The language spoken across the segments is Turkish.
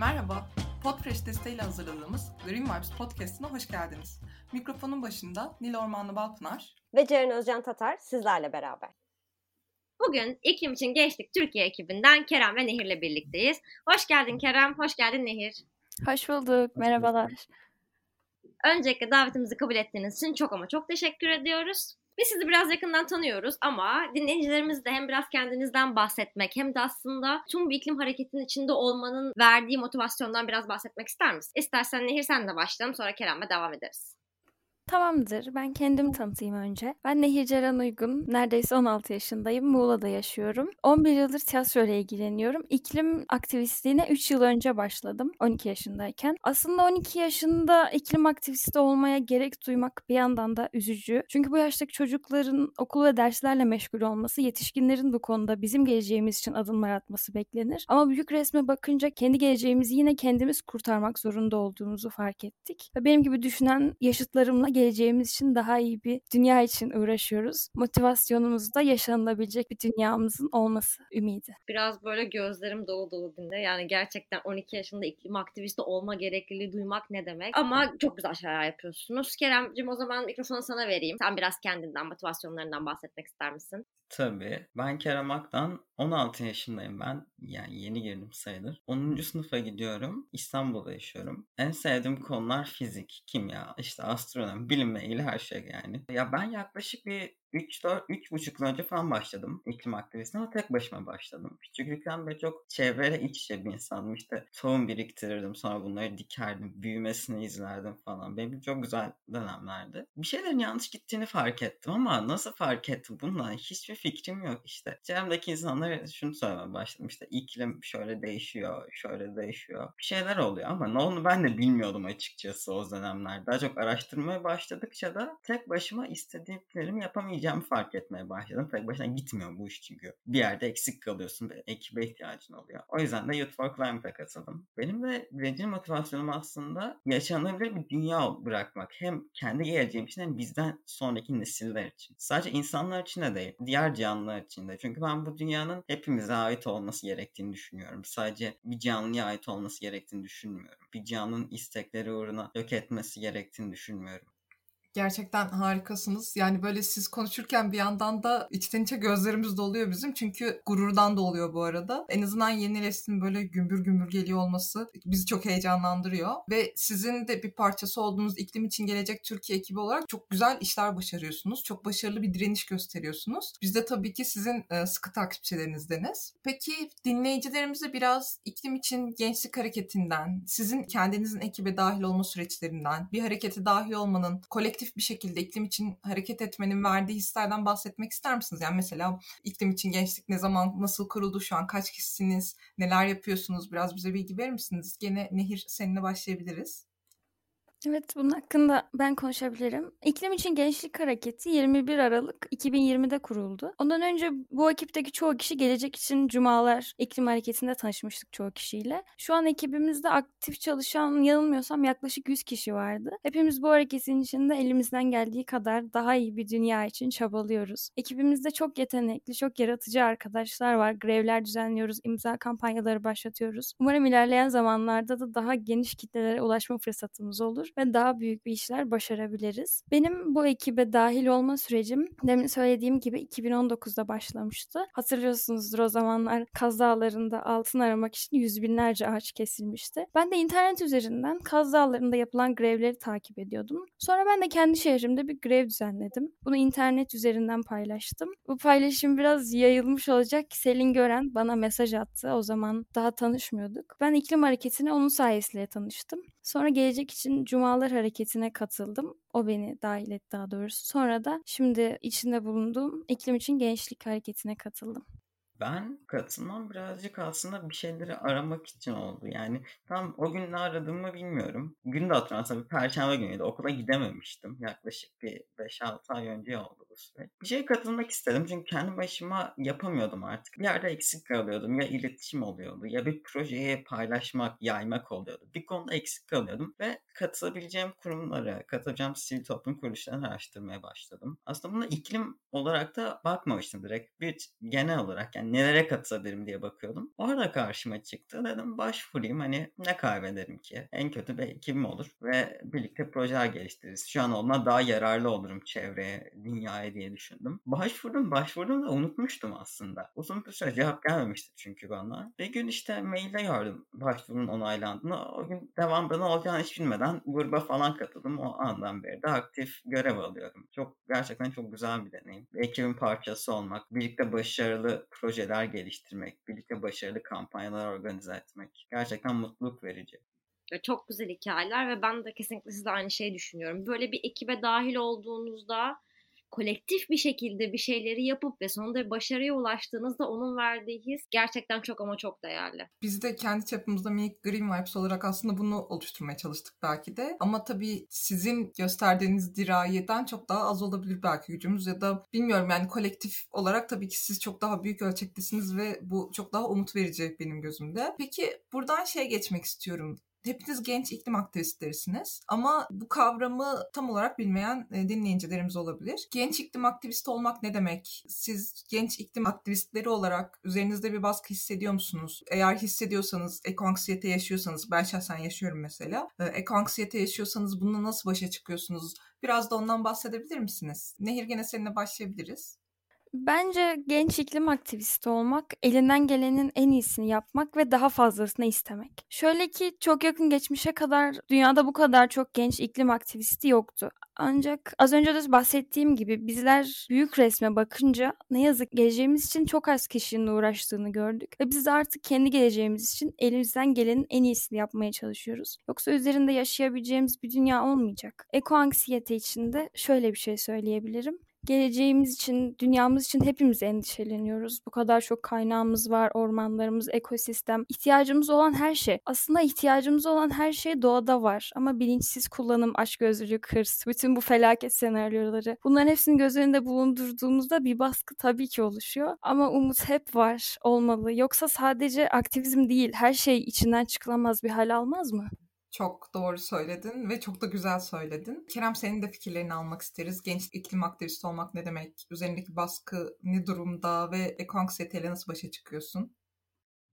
Merhaba, Podfresh desteğiyle hazırladığımız Green Vibes Podcast'ine hoş geldiniz. Mikrofonun başında Nil Ormanlı Balpınar ve Ceren Özcan Tatar sizlerle beraber. Bugün İklim için Gençlik Türkiye ekibinden Kerem ve Nehir'le birlikteyiz. Hoş geldin Kerem, hoş geldin Nehir. Hoş bulduk, merhabalar. Öncelikle davetimizi kabul ettiğiniz için çok ama çok teşekkür ediyoruz. Biz sizi biraz yakından tanıyoruz ama dinleyicilerimiz de hem biraz kendinizden bahsetmek hem de aslında tüm bir iklim hareketinin içinde olmanın verdiği motivasyondan biraz bahsetmek ister misin? İstersen Nehir sen de başlayalım, sonra Kerem'le devam ederiz. Tamamdır. Ben kendimi tanıtayım önce. Ben Nehir Ceren Uygun. Neredeyse 16 yaşındayım. Muğla'da yaşıyorum. 11 yıldır tiyatro ile ilgileniyorum. İklim aktivistliğine 3 yıl önce başladım. 12 yaşındayken. Aslında 12 yaşında iklim aktivisti olmaya gerek duymak bir yandan da üzücü. Çünkü bu yaştaki çocukların okul ve derslerle meşgul olması, yetişkinlerin bu konuda bizim geleceğimiz için adımlar atması beklenir. Ama büyük resme bakınca kendi geleceğimizi yine kendimiz kurtarmak zorunda olduğumuzu fark ettik. Ve benim gibi düşünen yaşıtlarımla geleceğimiz için daha iyi bir dünya için uğraşıyoruz. Motivasyonumuz da yaşanılabilecek bir dünyamızın olması ümidi. Biraz böyle gözlerim dolu dolu dinle. Yani gerçekten 12 yaşında iklim aktivisti olma gerekliliği duymak ne demek? Ama çok güzel şeyler yapıyorsunuz. Kerem'cim o zaman mikrofonu sana vereyim. Sen biraz kendinden, motivasyonlarından bahsetmek ister misin? Tabii. Ben Kerem Akdan. 16 yaşındayım ben. Yani yeni girdim sayılır. 10. sınıfa gidiyorum. İstanbul'da yaşıyorum. En sevdiğim konular fizik, kimya, işte astronomi, bilimle ilgili her şey yani. Ya ben yaklaşık bir 3,5 yıl önce falan başladım iklim aktivistliğine ama tek başıma başladım. Küçüklükten beri çok çevreyle iç içe bir insandım. İşte tohum biriktirirdim, sonra bunları dikerdim, büyümesini izlerdim falan. Benim çok güzel dönemlerdi. Bir şeylerin yanlış gittiğini fark ettim ama nasıl fark ettim bununla hiçbir fikrim yok işte. Çevremdeki insanlara şunu söylemeye başladım, işte iklim şöyle değişiyor, şöyle değişiyor. Bir şeyler oluyor ama ne olduğunu ben de bilmiyordum açıkçası o dönemlerde. Daha çok araştırmaya başladıkça da tek başıma istediklerimi yapamayacağım. Fark etmeye başladım. Tek başına gitmiyor bu iş çünkü. Bir yerde eksik kalıyorsun. Ekibe ihtiyacın oluyor. O yüzden de Youth For Climate'a katıldım. Benim de birinci motivasyonum aslında yaşanabilir bir dünya bırakmak. Hem kendi geleceğim için hem bizden sonraki nesiller için. Sadece insanlar için de değil. Diğer canlılar için de. Çünkü ben bu dünyanın hepimize ait olması gerektiğini düşünüyorum. Sadece bir canlıya ait olması gerektiğini düşünmüyorum. Bir canlının istekleri uğruna yok etmesi gerektiğini düşünmüyorum. Gerçekten harikasınız. Yani böyle siz konuşurken bir yandan da içten içe gözlerimiz doluyor bizim. Çünkü gururdan da oluyor bu arada. En azından yeni neslin böyle gümbür gümbür geliyor olması bizi çok heyecanlandırıyor. Ve sizin de bir parçası olduğunuz İklim için Gelecek Türkiye ekibi olarak çok güzel işler başarıyorsunuz. Çok başarılı bir direniş gösteriyorsunuz. Biz de tabii ki sizin sıkı takipçilerinizdeniz. Peki dinleyicilerimize biraz iklim için gençlik hareketinden, sizin kendinizin ekibe dahil olma süreçlerinden, bir harekete dahil olmanın, kolektif bir şekilde iklim için hareket etmenin verdiği hislerden bahsetmek ister misiniz? Yani mesela iklim için gençlik ne zaman, nasıl kuruldu, şu an kaç kişisiniz, neler yapıyorsunuz? Biraz bize bilgi verir misiniz? Gene Nehir seninle başlayabiliriz. Evet, bunun hakkında ben konuşabilirim. İklim için Gençlik Hareketi 21 Aralık 2020'de kuruldu. Ondan önce bu ekipteki çoğu kişi Gelecek için Cumalar iklim hareketinde tanışmıştık çoğu kişiyle. Şu an ekibimizde aktif çalışan yanılmıyorsam yaklaşık 100 kişi vardı. Hepimiz bu hareketin içinde elimizden geldiği kadar daha iyi bir dünya için çabalıyoruz. Ekibimizde çok yetenekli, çok yaratıcı arkadaşlar var. Grevler düzenliyoruz, imza kampanyaları başlatıyoruz. Umarım ilerleyen zamanlarda da daha geniş kitlelere ulaşma fırsatımız olur ve daha büyük bir işler başarabiliriz. Benim bu ekibe dahil olma sürecim demin söylediğim gibi 2019'da başlamıştı. Hatırlıyorsunuzdur, o zamanlar Kaz Dağları'nda altın aramak için yüz binlerce ağaç kesilmişti. Ben de internet üzerinden Kaz Dağları'nda yapılan grevleri takip ediyordum. Sonra ben de kendi şehrimde bir grev düzenledim. Bunu internet üzerinden paylaştım. Bu paylaşım biraz yayılmış olacak ki Selin Gören bana mesaj attı. O zaman daha tanışmıyorduk. Ben iklim hareketine onun sayesinde tanıştım. Sonra Gelecek için Cumalar hareketine katıldım. O beni dahil etti daha doğrusu. Sonra da şimdi içinde bulunduğum iklim için gençlik hareketine katıldım. Ben katılmam birazcık aslında bir şeyleri aramak için oldu. Yani tam o gün ne aradığımı bilmiyorum. Günü de hatırlamıyorum. Bir perşembe günüydü. Okula gidememiştim. Yaklaşık bir 5-6 ay önce oldu bu süreç. Bir şeye katılmak istedim. Çünkü kendi başıma yapamıyordum artık. Bir yerde eksik kalıyordum. Ya iletişim oluyordu ya bir projeyi paylaşmak, yaymak oluyordu. Bir konuda eksik kalıyordum ve katılabileceğim kurumlara, katılacağım sivil toplum kuruluşlarını araştırmaya başladım. Aslında buna iklim olarak da bakmamıştım direkt. Bir genel olarak yani Yani nelere katılabilirim diye bakıyordum. Orada karşıma çıktı. Dedim başvurayım, hani ne kaybederim ki? En kötü bir ekibim olur ve birlikte projeler geliştiririz. Şu an onunla daha yararlı olurum çevreye, dünyaya diye düşündüm. Başvurdum da unutmuştum aslında. Uzun bir süre cevap gelmemişti çünkü bana. Bir gün işte mailde gördüm başvurunun onaylandığını. O gün devamlı ne olacağını hiç bilmeden gruba falan katıldım. O andan beri de aktif görev alıyorum. Gerçekten çok güzel bir deneyim. Bir ekibin parçası olmak, birlikte başarılı projeler geliştirmek, birlikte başarılı kampanyalar organize etmek gerçekten mutluluk verici. Çok güzel hikayeler ve ben de kesinlikle siz de aynı şeyi düşünüyorum. Böyle bir ekibe dahil olduğunuzda kolektif bir şekilde bir şeyleri yapıp ve sonunda başarıya ulaştığınızda onun verdiği his gerçekten çok ama çok değerli. Biz de kendi çapımızda minik green vibes olarak aslında bunu oluşturmaya çalıştık belki de. Ama tabii sizin gösterdiğiniz dirayetten çok daha az olabilir belki gücümüz ya da bilmiyorum yani kolektif olarak tabii ki siz çok daha büyük ölçektesiniz ve bu çok daha umut verici benim gözümde. Peki buradan geçmek istiyorum. Hepiniz genç iklim aktivistlerisiniz ama bu kavramı tam olarak bilmeyen dinleyicilerimiz olabilir. Genç iklim aktivisti olmak ne demek? Siz genç iklim aktivistleri olarak üzerinizde bir baskı hissediyor musunuz? Eğer hissediyorsanız, ekoanksiyete yaşıyorsanız, ben şahsen yaşıyorum mesela, ekoanksiyete yaşıyorsanız bununla nasıl başa çıkıyorsunuz? Biraz da ondan bahsedebilir misiniz? Nehir, gene seninle başlayabiliriz. Bence genç iklim aktivisti olmak, elinden gelenin en iyisini yapmak ve daha fazlasını istemek. Şöyle ki çok yakın geçmişe kadar dünyada bu kadar çok genç iklim aktivisti yoktu. Ancak az önce de bahsettiğim gibi bizler büyük resme bakınca ne yazık geleceğimiz için çok az kişinin uğraştığını gördük. Ve biz de artık kendi geleceğimiz için elimizden gelenin en iyisini yapmaya çalışıyoruz. Yoksa üzerinde yaşayabileceğimiz bir dünya olmayacak. Ekoanksiyete için de şöyle bir şey söyleyebilirim. Geleceğimiz için, dünyamız için hepimiz endişeleniyoruz. Bu kadar çok kaynağımız var, ormanlarımız, ekosistem. İhtiyacımız olan her şey. Aslında ihtiyacımız olan her şey doğada var. Ama bilinçsiz kullanım, açgözlülük, hırs, bütün bu felaket senaryoları. Bunların hepsini göz önünde bulundurduğumuzda bir baskı tabii ki oluşuyor. Ama umut hep var, olmalı. Yoksa sadece aktivizm değil, her şey içinden çıkılamaz bir hal almaz mı? Çok doğru söyledin ve çok da güzel söyledin. Kerem, senin de fikirlerini almak isteriz. Genç iklim aktivisti olmak ne demek? Üzerindeki baskı ne durumda ve ekoanksiyeteyle nasıl başa çıkıyorsun?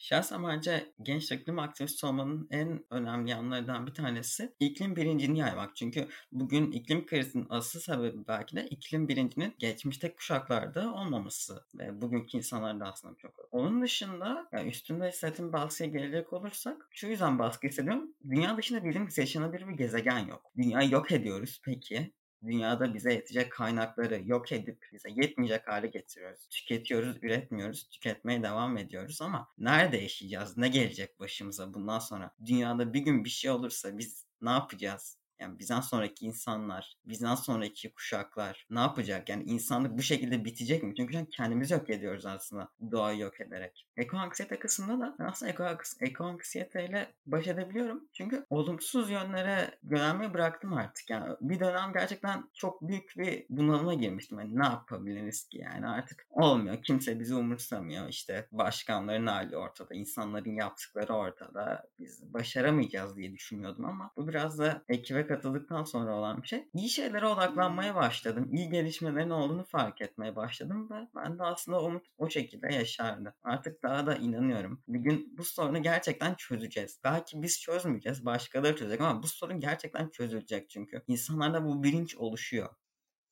Şahsen bence genç iklim aktivisti olmanın en önemli yanlarından bir tanesi iklim bilincini yaymak. Çünkü bugün iklim krizinin asıl sebebi belki de iklim bilincinin geçmişte kuşaklarda olmaması ve bugünkü insanlarda aslında çok. Onun dışında yani üstünde hissettiğim baskıya gelecek olursak şu yüzden baskı hissediyorum. Dünya dışında bildiğimiz yaşanabilir bir gezegen yok. Dünyayı yok ediyoruz peki. Dünyada bize yetecek kaynakları yok edip bize yetmeyecek hale getiriyoruz. Tüketiyoruz, üretmiyoruz, tüketmeye devam ediyoruz ama nerede yaşayacağız? Ne gelecek başımıza bundan sonra? Dünyada bir gün bir şey olursa biz ne yapacağız? Yani bizden sonraki insanlar, bizden sonraki kuşaklar ne yapacak? Yani insanlık bu şekilde bitecek mi? Çünkü kendimizi yok ediyoruz aslında doğayı yok ederek. Ekoanksiyete kısmında da aslında ekoanksiyeteyle baş edebiliyorum. Çünkü olumsuz yönlere yönelmeyi bıraktım artık. Yani bir dönem gerçekten çok büyük bir bunalıma girmiştim. Yani ne yapabiliriz ki? Yani artık olmuyor. Kimse bizi umursamıyor. İşte başkanların hali ortada, insanların yaptıkları ortada. Biz başaramayacağız diye düşünüyordum ama bu biraz da ekibe katıldıktan sonra olan bir şey. İyi şeylere odaklanmaya başladım. İyi gelişmelerin olduğunu fark etmeye başladım ve ben de aslında umut o şekilde yaşardı. Artık daha da inanıyorum. Bir gün bu sorunu gerçekten çözeceğiz. Belki biz çözmeyeceğiz, başkaları çözecek ama bu sorun gerçekten çözülecek çünkü. İnsanlarda bu bilinç oluşuyor.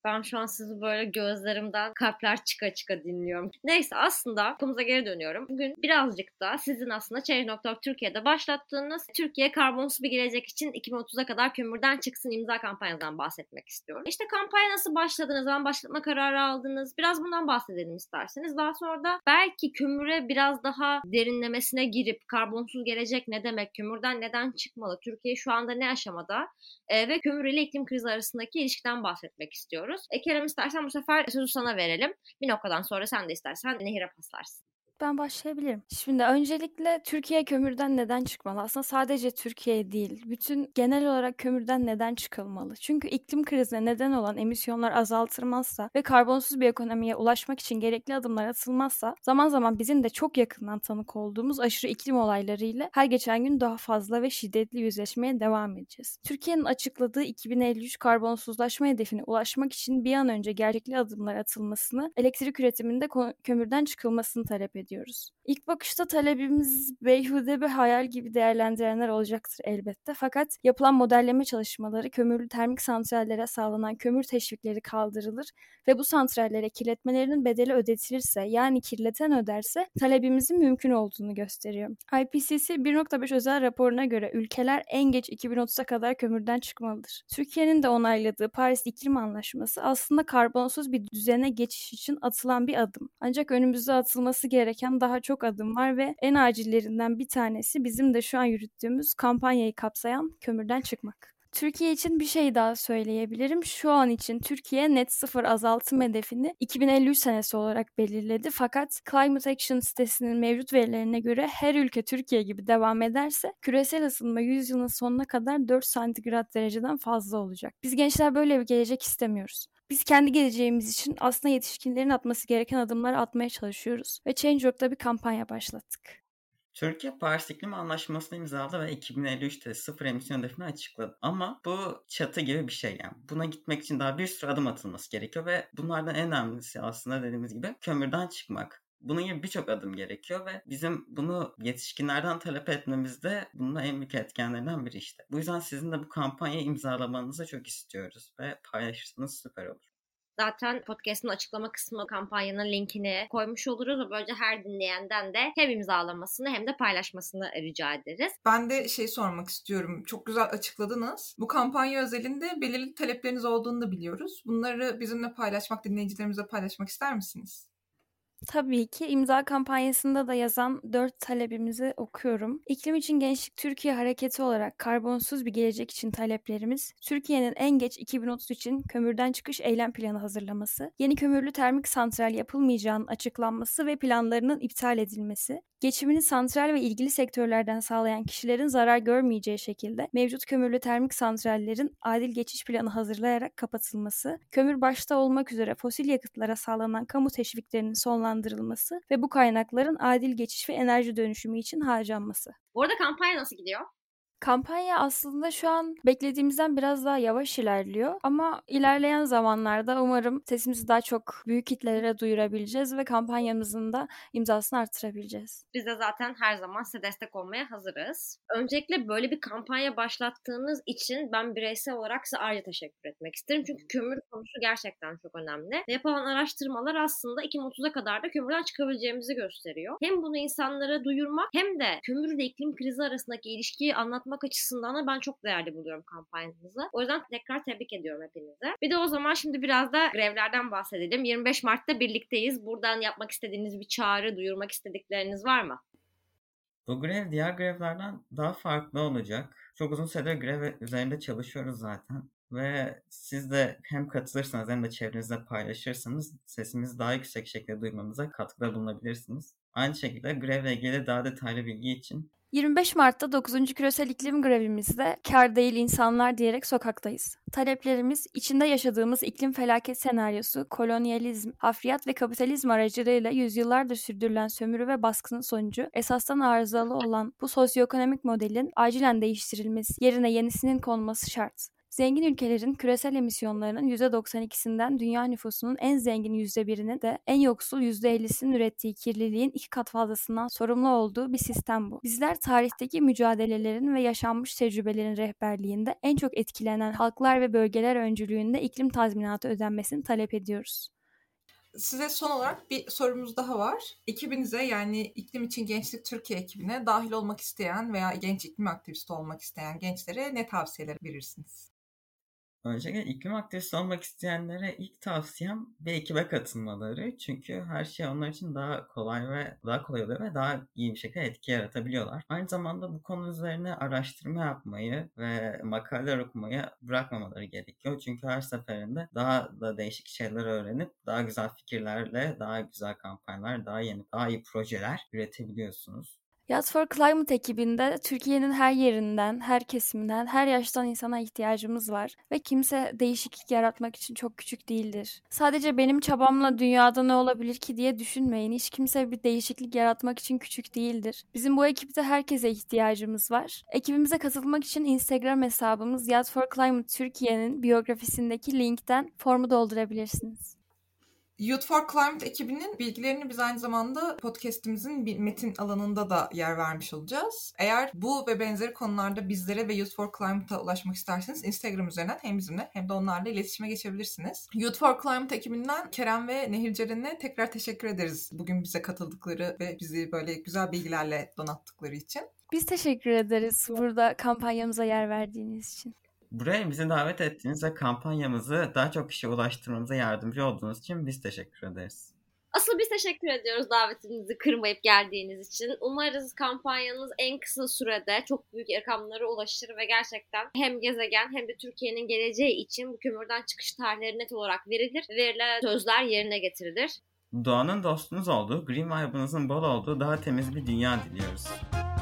Ben şu an sizi böyle gözlerimden kalpler çıka çıka dinliyorum. Neyse aslında konumuza geri dönüyorum. Bugün birazcık da sizin aslında Change.org Türkiye'de başlattığınız Türkiye Karbonsuz Bir Gelecek için 2030'a kadar kömürden çıksın imza kampanyadan bahsetmek istiyorum. İşte kampanya nasıl başladınız? Ben başlatma kararı aldınız. Biraz bundan bahsedelim isterseniz. Daha sonra da belki kömüre biraz daha derinlemesine girip karbonsuz gelecek ne demek? Kömürden neden çıkmalı? Türkiye şu anda ne aşamada? Ve kömür ile iklim krizi arasındaki ilişkiden bahsetmek istiyoruz. Kerem, istersen bu sefer sözü sana verelim. Bir noktadan sonra sen de istersen Nehir'e paslarsın. Ben başlayabilirim. Şimdi öncelikle Türkiye kömürden neden çıkmalı? Aslında sadece Türkiye değil, bütün genel olarak kömürden neden çıkılmalı? Çünkü iklim krizine neden olan emisyonlar azaltılmazsa ve karbonsuz bir ekonomiye ulaşmak için gerekli adımlar atılmazsa zaman zaman bizim de çok yakından tanık olduğumuz aşırı iklim olaylarıyla her geçen gün daha fazla ve şiddetli yüzleşmeye devam edeceğiz. Türkiye'nin açıkladığı 2053 karbonsuzlaşma hedefine ulaşmak için bir an önce gerekli adımlar atılmasını, elektrik üretiminde kömürden çıkılmasını talep ediyoruz. ediyoruz. İlk bakışta talebimiz beyhude bir hayal gibi değerlendirenler olacaktır elbette. Fakat yapılan modelleme çalışmaları kömürlü termik santrallere sağlanan kömür teşvikleri kaldırılır ve bu santrallere kirletmelerinin bedeli ödetilirse, yani kirleten öderse talebimizin mümkün olduğunu gösteriyor. IPCC 1.5 özel raporuna göre ülkeler en geç 2030'a kadar kömürden çıkmalıdır. Türkiye'nin de onayladığı Paris İklim Anlaşması aslında karbonsuz bir düzene geçiş için atılan bir adım. Ancak önümüzde atılması gereken daha çok adım var ve en acillerinden bir tanesi bizim de şu an yürüttüğümüz kampanyayı kapsayan kömürden çıkmak. Türkiye için bir şey daha söyleyebilirim. Şu an için Türkiye net sıfır azaltım hedefini 2053 senesi olarak belirledi. Fakat Climate Action sitesinin mevcut verilerine göre her ülke Türkiye gibi devam ederse küresel ısınma 100 yılın sonuna kadar 4 santigrat dereceden fazla olacak. Biz gençler böyle bir gelecek istemiyoruz. Biz kendi geleceğimiz için aslında yetişkinlerin atması gereken adımları atmaya çalışıyoruz ve Change.org'da bir kampanya başlattık. Türkiye Paris İklim Anlaşması'nı imzaladı ve 2053'te sıfır emisyon hedefini açıkladı. Ama bu çatı gibi bir şey yani. Buna gitmek için daha bir sürü adım atılması gerekiyor ve bunlardan en önemlisi aslında dediğimiz gibi kömürden çıkmak. Bunun gibi birçok adım gerekiyor ve bizim bunu yetişkinlerden talep etmemiz de bunun en büyük etkenlerinden biri işte. Bu yüzden sizin de bu kampanyayı imzalamanızı çok istiyoruz ve paylaşırsanız süper olur. Zaten podcast'ın açıklama kısmı kampanyanın linkini koymuş oluruz. Böylece her dinleyenden de hem imzalamasını hem de paylaşmasını rica ederiz. Ben de sormak istiyorum. Çok güzel açıkladınız. Bu kampanya özelinde belirli talepleriniz olduğunu da biliyoruz. Bunları bizimle paylaşmak, dinleyicilerimizle paylaşmak ister misiniz? Tabii ki imza kampanyasında da yazan 4 talebimizi okuyorum. İklim için Gençlik Türkiye hareketi olarak karbonsuz bir gelecek için taleplerimiz, Türkiye'nin en geç 2030 için kömürden çıkış eylem planı hazırlaması, yeni kömürlü termik santral yapılmayacağının açıklanması ve planlarının iptal edilmesi, geçimini santral ve ilgili sektörlerden sağlayan kişilerin zarar görmeyeceği şekilde mevcut kömürlü termik santrallerin adil geçiş planı hazırlayarak kapatılması, kömür başta olmak üzere fosil yakıtlara sağlanan kamu teşviklerinin sonlandırılması ve bu kaynakların adil geçiş ve enerji dönüşümü için harcanması. Bu arada kampanya nasıl gidiyor? Kampanya aslında şu an beklediğimizden biraz daha yavaş ilerliyor ama ilerleyen zamanlarda umarım sesimizi daha çok büyük kitlelere duyurabileceğiz ve kampanyamızın da imzasını artırabileceğiz. Biz de zaten her zaman size destek olmaya hazırız. Öncelikle böyle bir kampanya başlattığınız için ben bireysel olarak size ayrıca teşekkür etmek isterim. Çünkü kömür konusu gerçekten çok önemli. Ve yapılan araştırmalar aslında 2030'a kadar da kömürden çıkabileceğimizi gösteriyor. Hem bunu insanlara duyurmak hem de kömürle iklim krizi arasındaki ilişkiyi anlatmak açısından da ben çok değerli buluyorum kampanyanızı. O yüzden tekrar tebrik ediyorum hepinize. Bir de o zaman şimdi biraz da grevlerden bahsedelim. 25 Mart'ta birlikteyiz. Buradan yapmak istediğiniz bir çağrı, duyurmak istedikleriniz var mı? Bu grev diğer grevlerden daha farklı olacak. Çok uzun süredir grev üzerinde çalışıyoruz zaten. Ve siz de hem katılırsanız hem de çevrenizde paylaşırsanız sesimizi daha yüksek şekilde duymamıza katkıda bulunabilirsiniz. Aynı şekilde grevle ilgili daha detaylı bilgi için 25 Mart'ta 9. Küresel İklim Grevimizde kâr değil insanlar diyerek sokaktayız. Taleplerimiz içinde yaşadığımız iklim felaket senaryosu, kolonyalizm, hafriyat ve kapitalizm aracılığıyla yüzyıllardır sürdürülen sömürü ve baskının sonucu esastan arızalı olan bu sosyoekonomik modelin acilen değiştirilmesi, yerine yenisinin konması şart. Zengin ülkelerin küresel emisyonlarının %92'sinden dünya nüfusunun en zengin %1'ini de en yoksul %50'sinin ürettiği kirliliğin 2 kat fazlasından sorumlu olduğu bir sistem bu. Bizler tarihteki mücadelelerin ve yaşanmış tecrübelerin rehberliğinde en çok etkilenen halklar ve bölgeler öncülüğünde iklim tazminatı ödenmesini talep ediyoruz. Size son olarak bir sorumuz daha var. Ekibinize yani İklim için Gençlik Türkiye ekibine dahil olmak isteyen veya genç iklim aktivisti olmak isteyen gençlere ne tavsiyeler verirsiniz? Öncelikle iklim aktivisti olmak isteyenlere ilk tavsiyem bir ekibe katılmaları. Çünkü her şey onlar için daha kolay oluyor ve daha iyi bir şekilde etki yaratabiliyorlar. Aynı zamanda bu konu üzerine araştırma yapmayı ve makaleler okumayı bırakmamaları gerekiyor. Çünkü her seferinde daha da değişik şeyler öğrenip daha güzel fikirlerle, daha güzel kampanyalar, daha iyi projeler üretebiliyorsunuz. Youth For Climate ekibinde Türkiye'nin her yerinden, her kesiminden, her yaştan insana ihtiyacımız var ve kimse değişiklik yaratmak için çok küçük değildir. Sadece benim çabamla dünyada ne olabilir ki diye düşünmeyin. Hiç kimse bir değişiklik yaratmak için küçük değildir. Bizim bu ekipte herkese ihtiyacımız var. Ekibimize katılmak için Instagram hesabımız Youth For Climate Türkiye'nin biyografisindeki linkten formu doldurabilirsiniz. Youth For Climate ekibinin bilgilerini biz aynı zamanda podcast'imizin bir metin alanında da yer vermiş olacağız. Eğer bu ve benzeri konularda bizlere ve Youth For Climate'a ulaşmak isterseniz Instagram üzerinden hem bizimle hem de onlarla iletişime geçebilirsiniz. Youth For Climate ekibinden Kerem ve Nehir Ceren'e tekrar teşekkür ederiz bugün bize katıldıkları ve bizi böyle güzel bilgilerle donattıkları için. Biz teşekkür ederiz burada kampanyamıza yer verdiğiniz için. Buraya bizi davet ettiğiniz ve kampanyamızı daha çok kişiye ulaştırmamıza yardımcı olduğunuz için biz teşekkür ederiz. Asıl biz teşekkür ediyoruz davetimizi kırmayıp geldiğiniz için. Umarız kampanyanız en kısa sürede çok büyük rakamlara ulaşır ve gerçekten hem gezegen hem de Türkiye'nin geleceği için bu kömürden çıkış tarihleri net olarak verilir. Verilen sözler yerine getirilir. Doğanın dostunuz olduğu, green vibe'ınızın bol olduğu daha temiz bir dünya diliyoruz.